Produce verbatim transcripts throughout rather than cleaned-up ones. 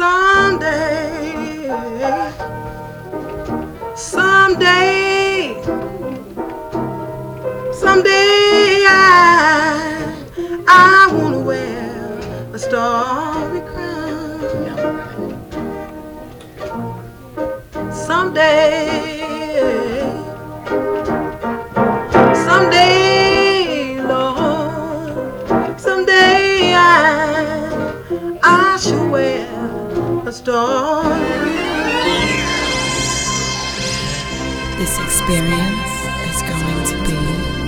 Someday, someday, someday I, I want to wear a starry crown. Someday. This experience is going to be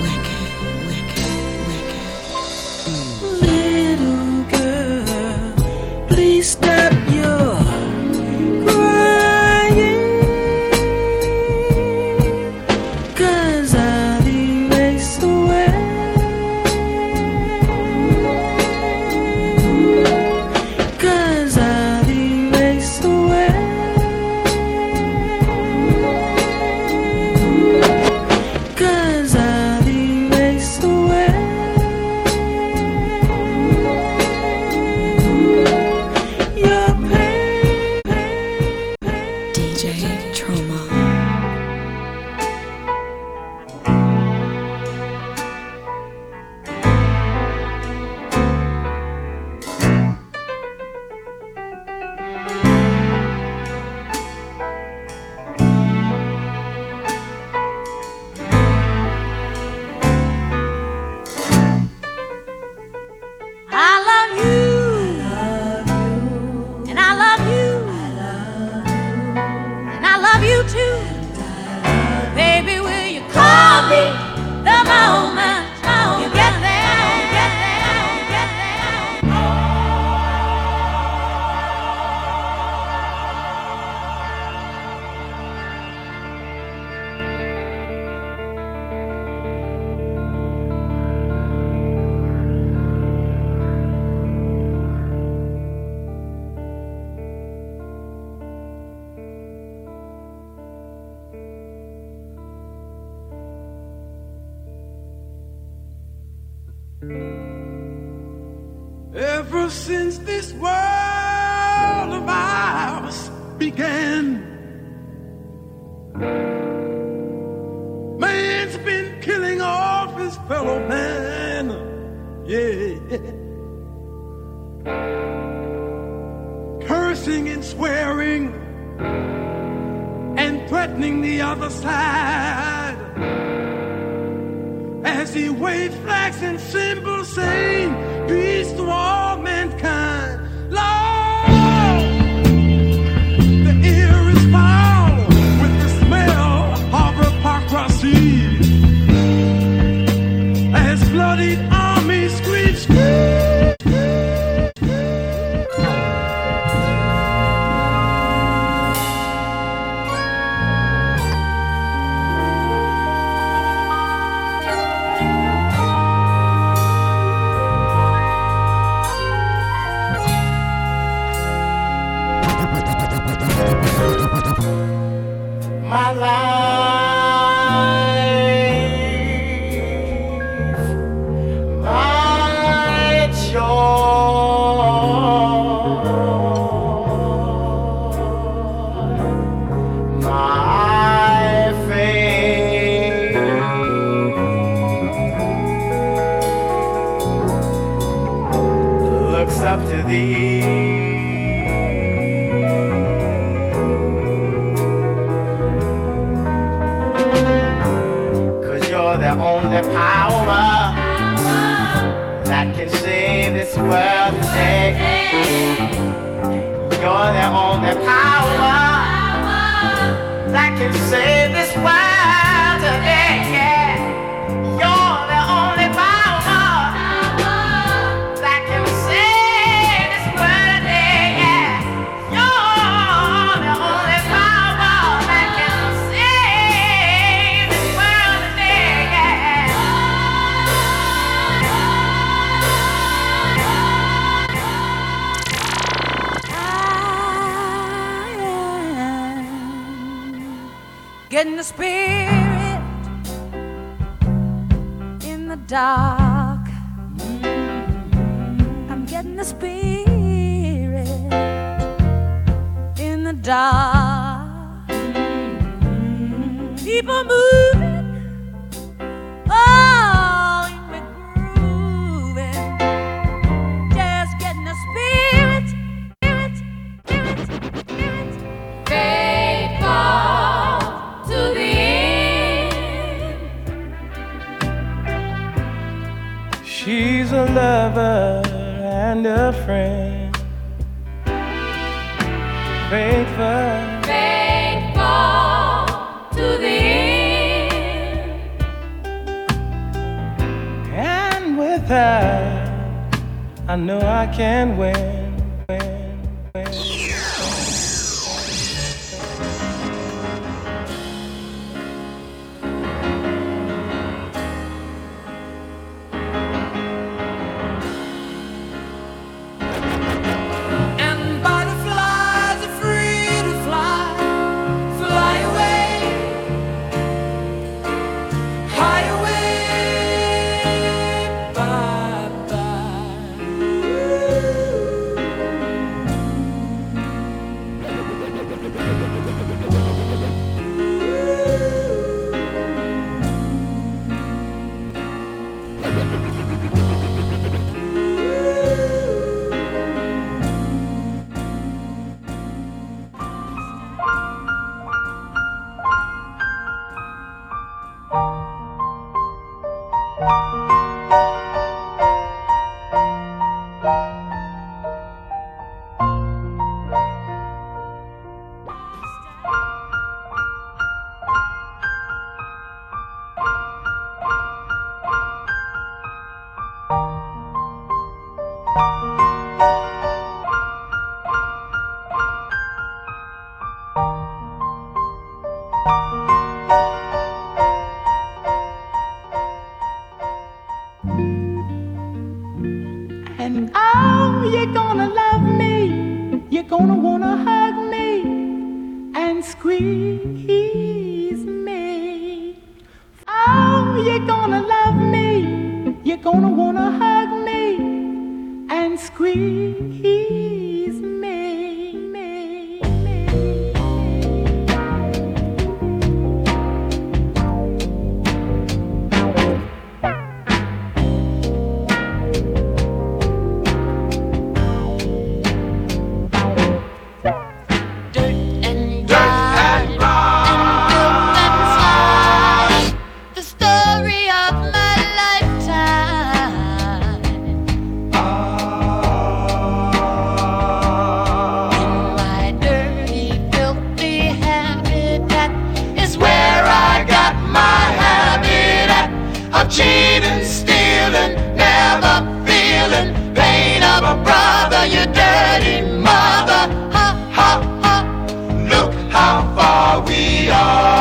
wicked, wicked, wicked. Little girl, please stop your crying, 'cause I'll erase away, 'cause I ever since this world of ours began, man's been killing off his fellow man. Yeah, cursing and swearing and threatening the other side as he waved flags and symbols saying peace to all mankind. Lord, the air is foul with the smell of hypocrisy as bloody armies scream, scream. Getting the spirit in the dark. Mm-hmm. I'm getting the spirit die. People moving, oh, in the grooving, just getting the spirit, spirit, spirit, spirit. Faithful to the end. She's a lover and a friend. Faithful, faithful to the end. And with her, I know I can win. win, win. And oh, you're gonna love me, you're gonna wanna hug me and squeeze me. Oh, you're gonna love me, you're gonna wanna hug me and squeeze me, me, me, me. Cheating, stealing, never feeling pain of a brother, you dirty mother. Ha, ha, ha, look how far we are.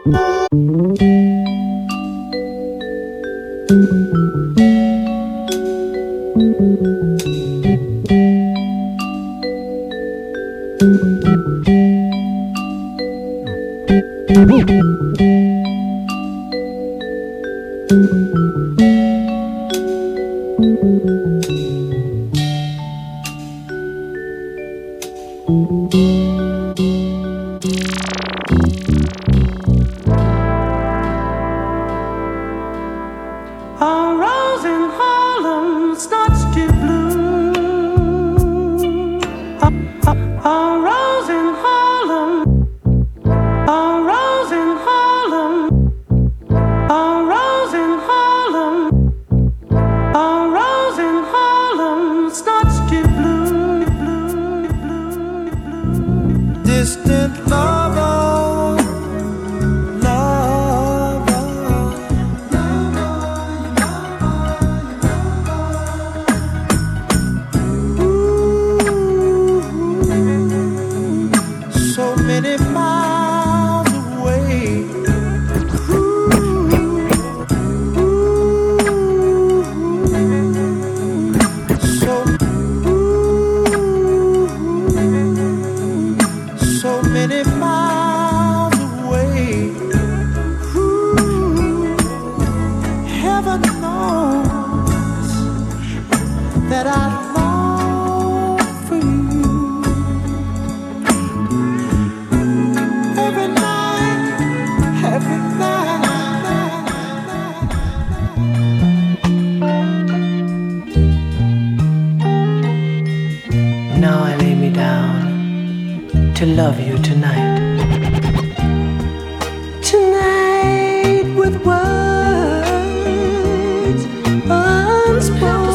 Thank you. Now I lay me down to love you tonight. Tonight with words unspoken.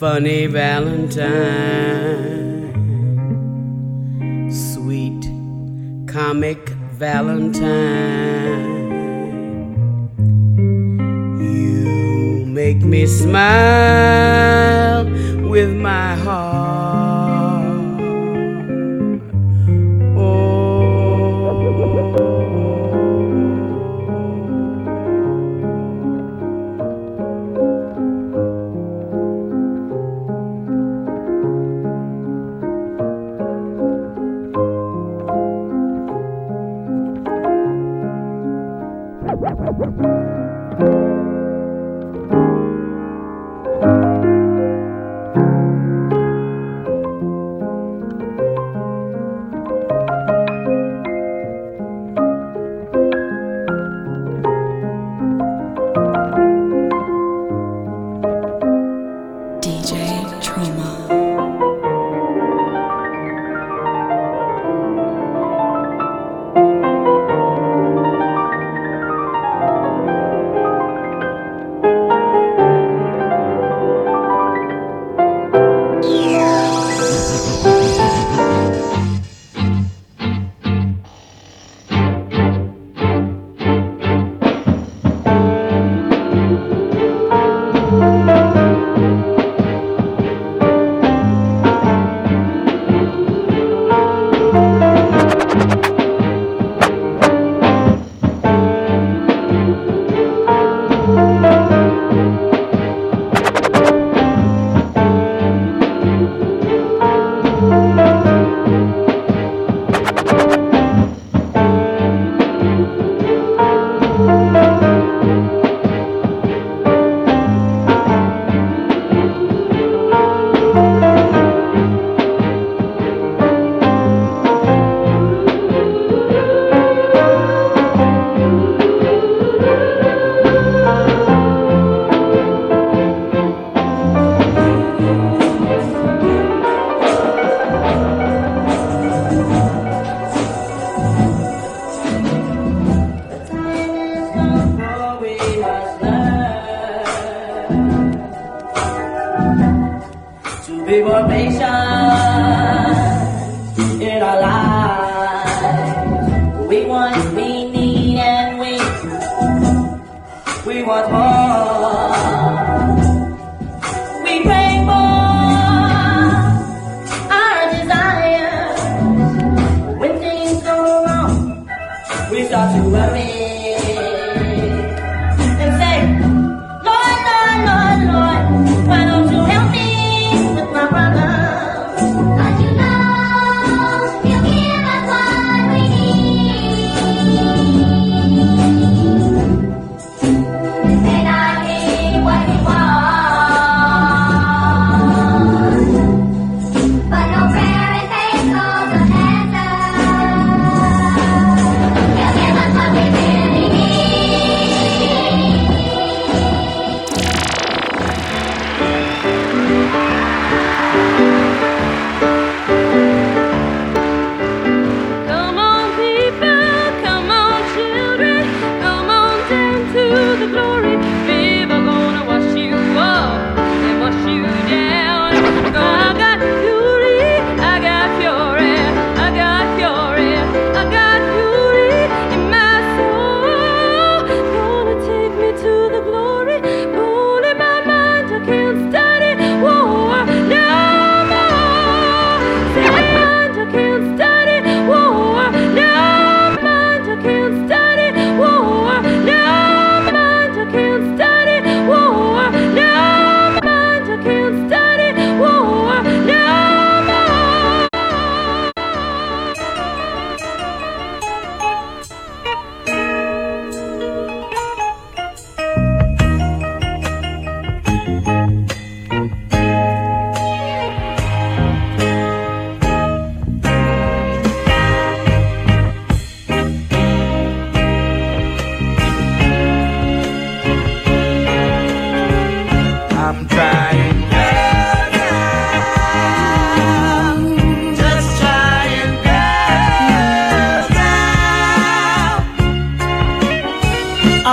Funny Valentine, sweet comic Valentine, you make me smile with my heart.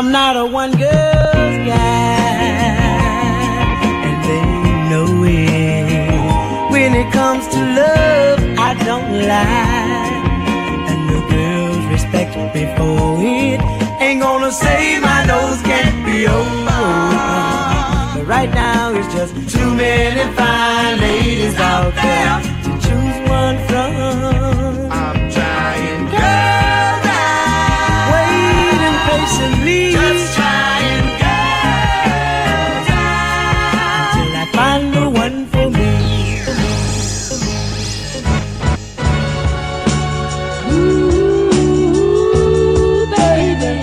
I'm not a one girl's guy, and they know it. When it comes to love, I don't lie, and the girls respect me for it. Ain't gonna say my nose can't be open, but right now it's just too many fine ladies out there to choose one from. I'm trying, girl, waiting patiently, just trying, girl, until I find the one for me. Ooh, baby,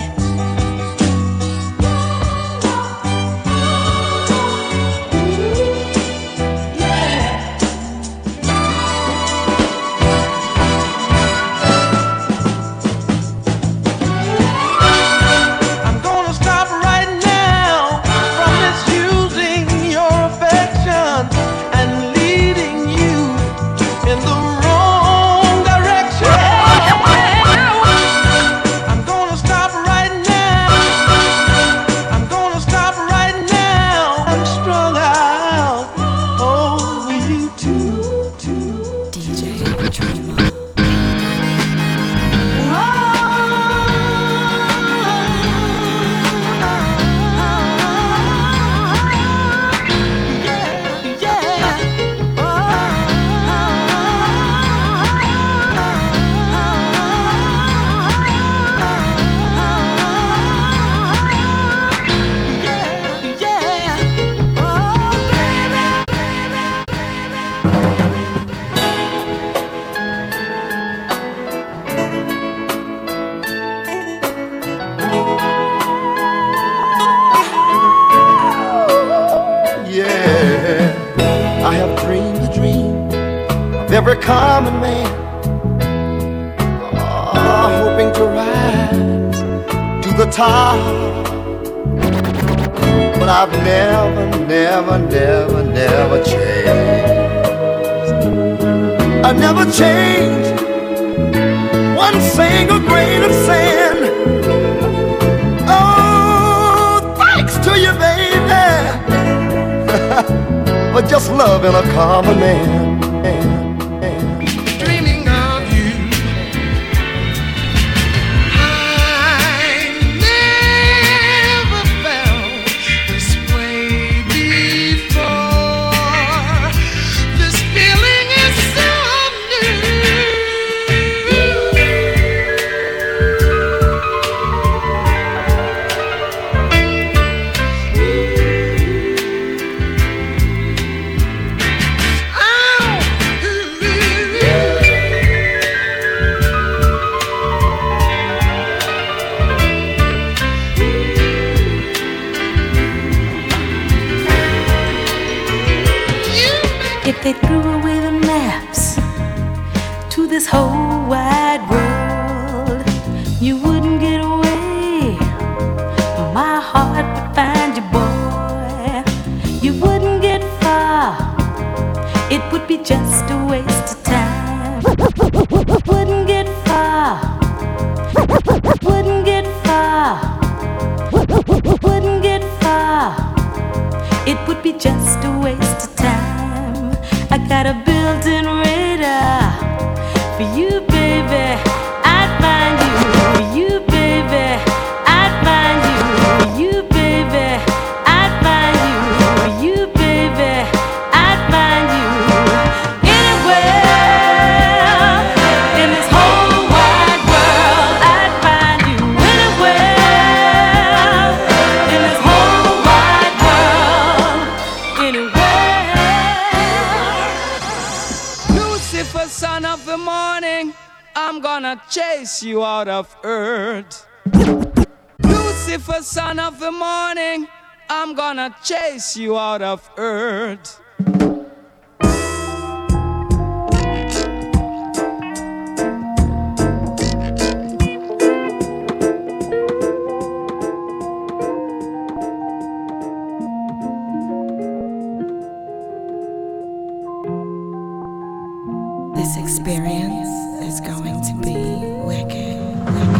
every common man, oh, hoping to rise to the top. But I've never, never, never, never changed. I never changed one single grain of sand. Oh, thanks to you, baby, for just loving a common man. Chase you out of earth, Lucifer, son of the morning. I'm gonna chase you out of earth. This experience is going to be wicked, wicked, wicked, wicked.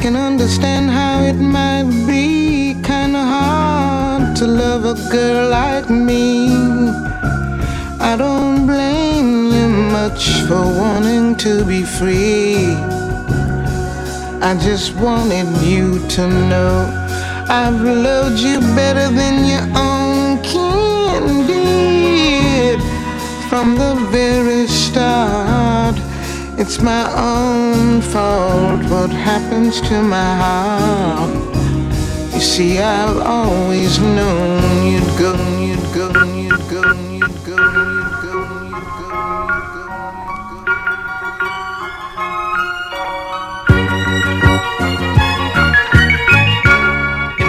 can understand how it might be kinda hard to love a girl like me. I don't blame you much for wanting to be free. I just wanted you to know I've loved you better than your own kin did. From the very start, it's my own fault what happens to my heart. You see, I've always known you'd go, you'd go, you'd go, you'd go, you'd go, you'd go.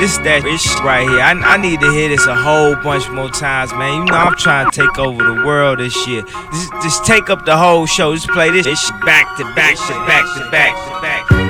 This that shit right here. I, I need to hear this a whole bunch more times, man. You know I'm trying to take over the world this year. Just, just take up the whole show. Just play this shit back to back to back to back to back to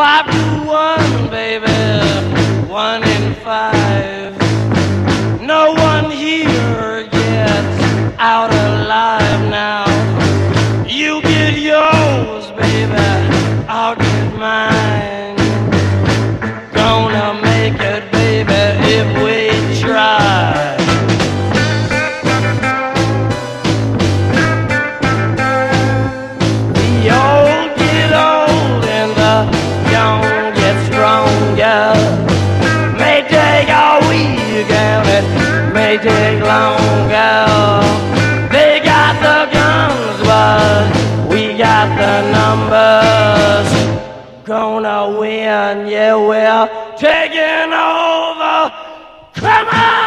five to one, baby, one in five. No one here gets out alive now. You get yours, baby, I'll get mine. Gonna make it, baby, if we try. They take longer. They got the guns, but we got the numbers. Gonna win, yeah, we're taking over. Come on!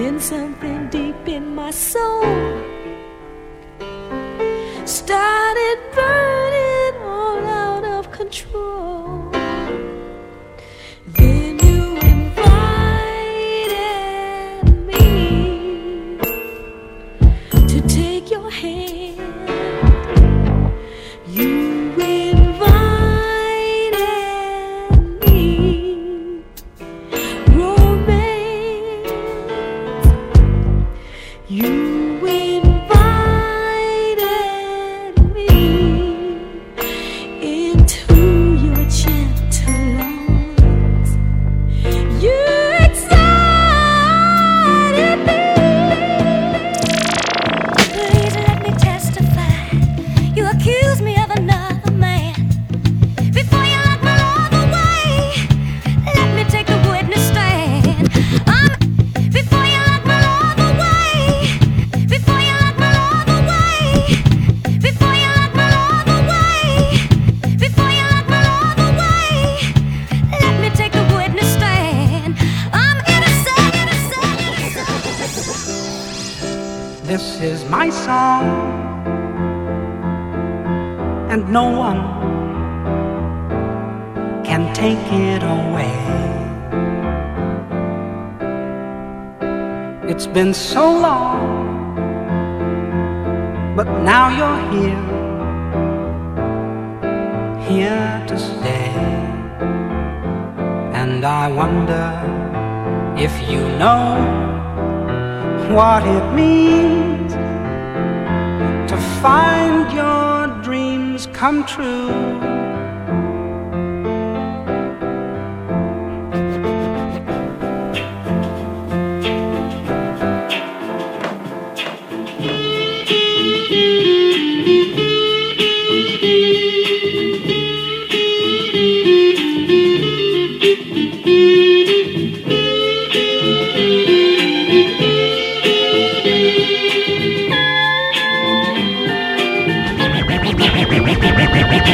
Then something deep in my soul started burning all out of control. Then you invited me to take your hand. You invited me, romance. You invited this is my song, and no one can take it away. It's been so long, but now you're here, here to stay. And I wonder if you know what it means to find your dreams come true.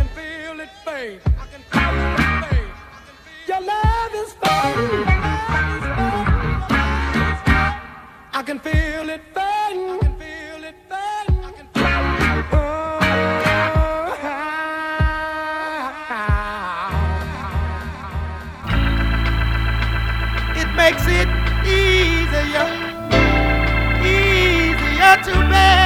can feel it fade. I can feel it fade. Your love is fading. I can feel it fading. I can feel it fading. I can feel it fading. Oh, how it makes it easier, easier to bear.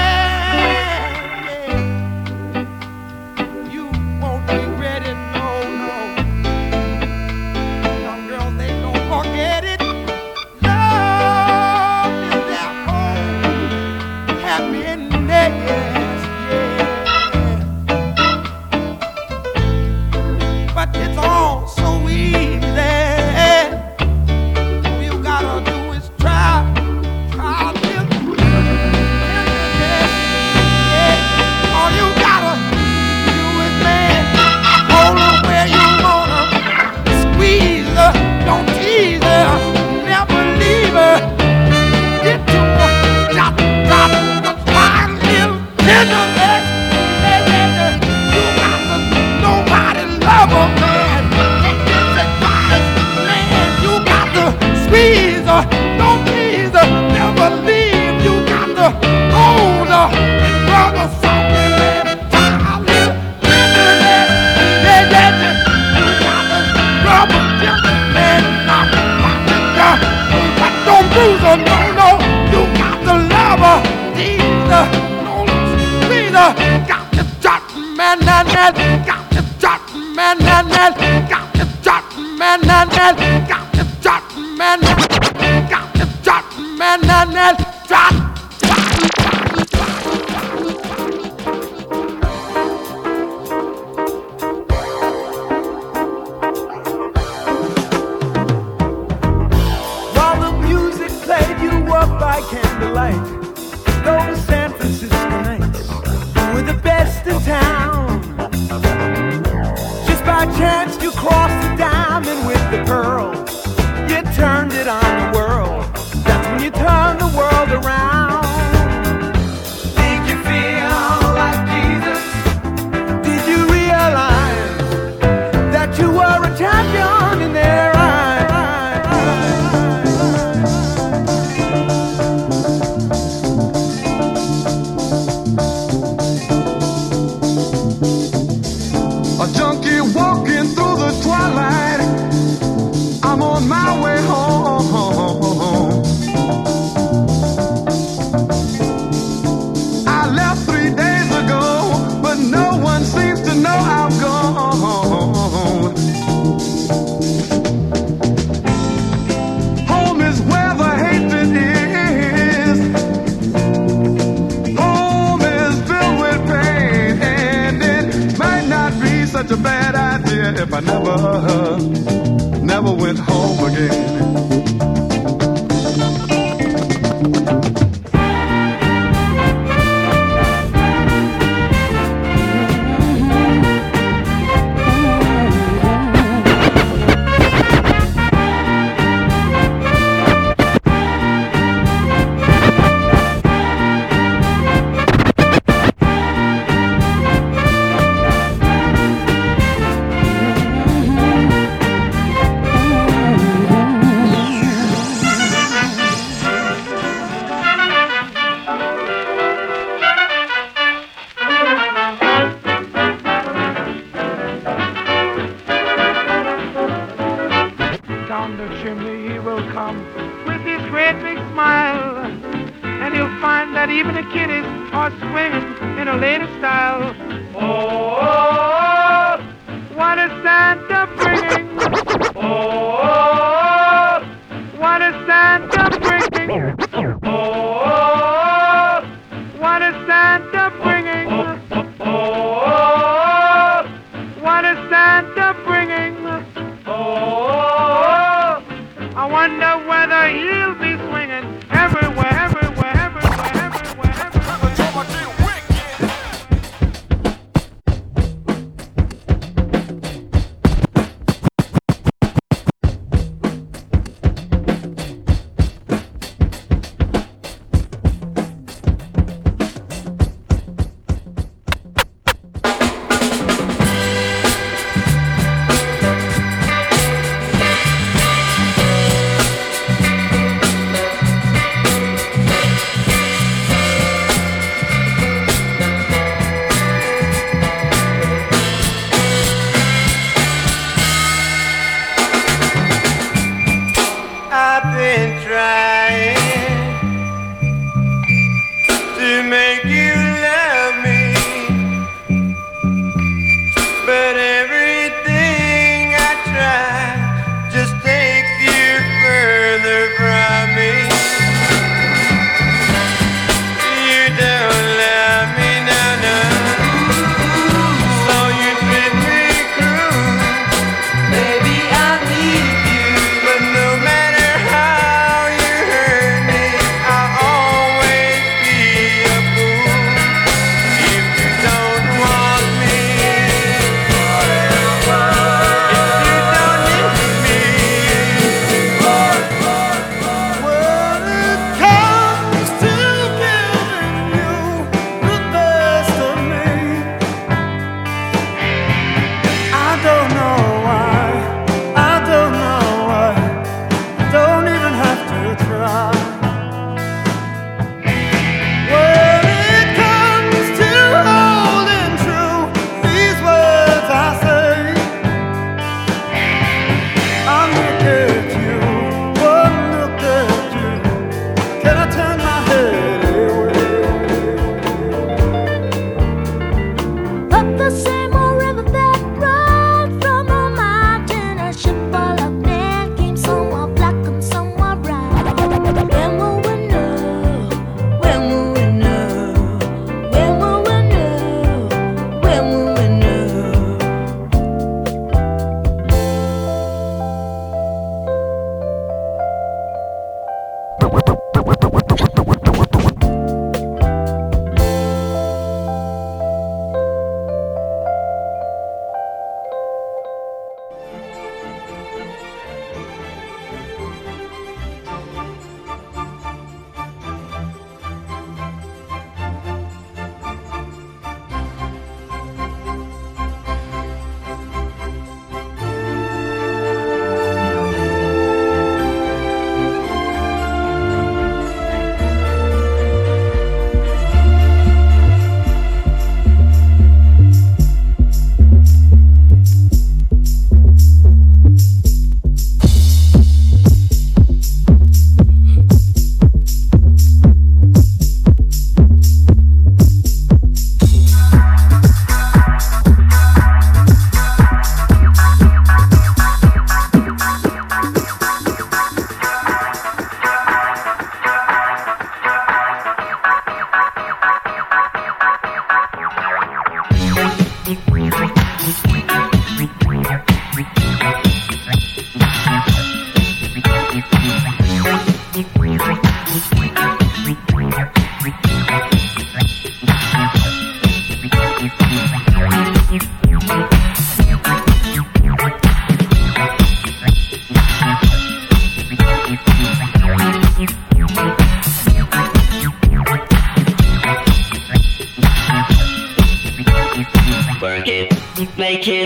make it,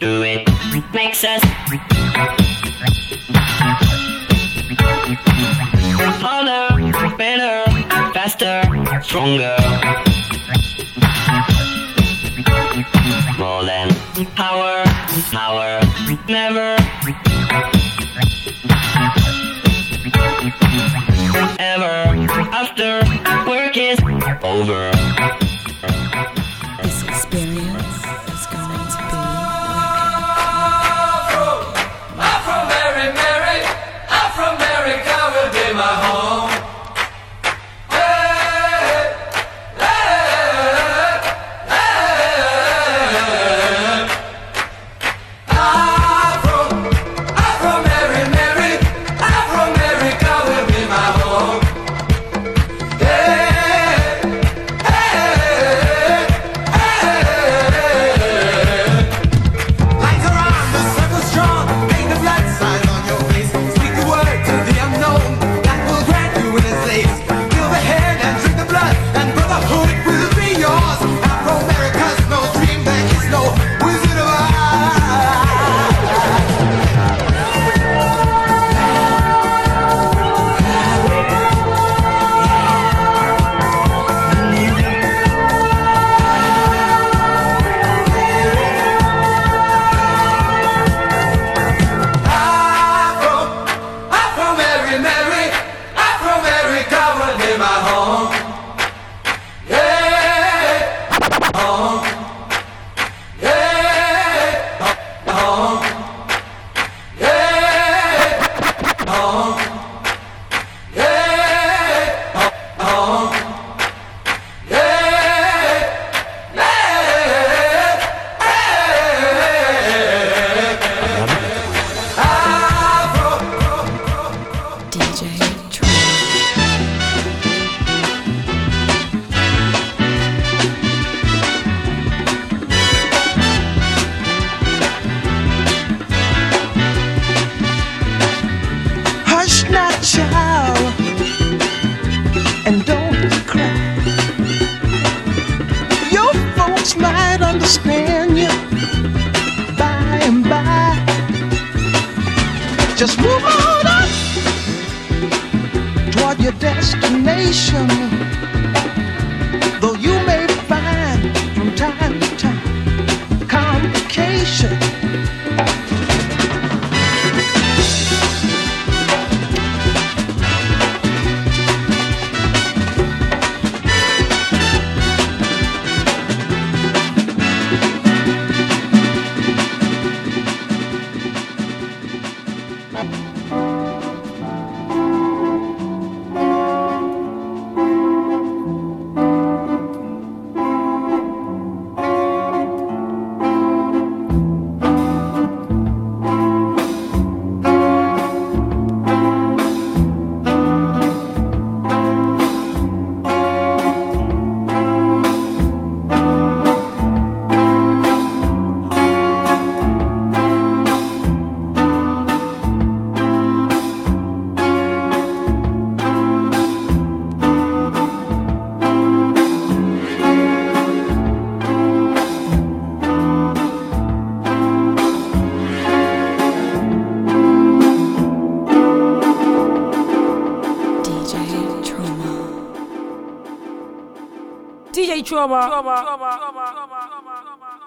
do it, makes us harder, better, faster, stronger, more than power, power, never, ever, after work is over. This experience is going to be like I'm from Mary, Mary, I'm from America, will be my home. Hey, hey, hey. I'm from, I'm from Mary, Mary, I'm from America, will be my home.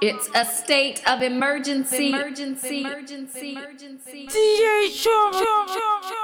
It's a state of emergency. Emergency. Emergency. Emergency. D J Trauma.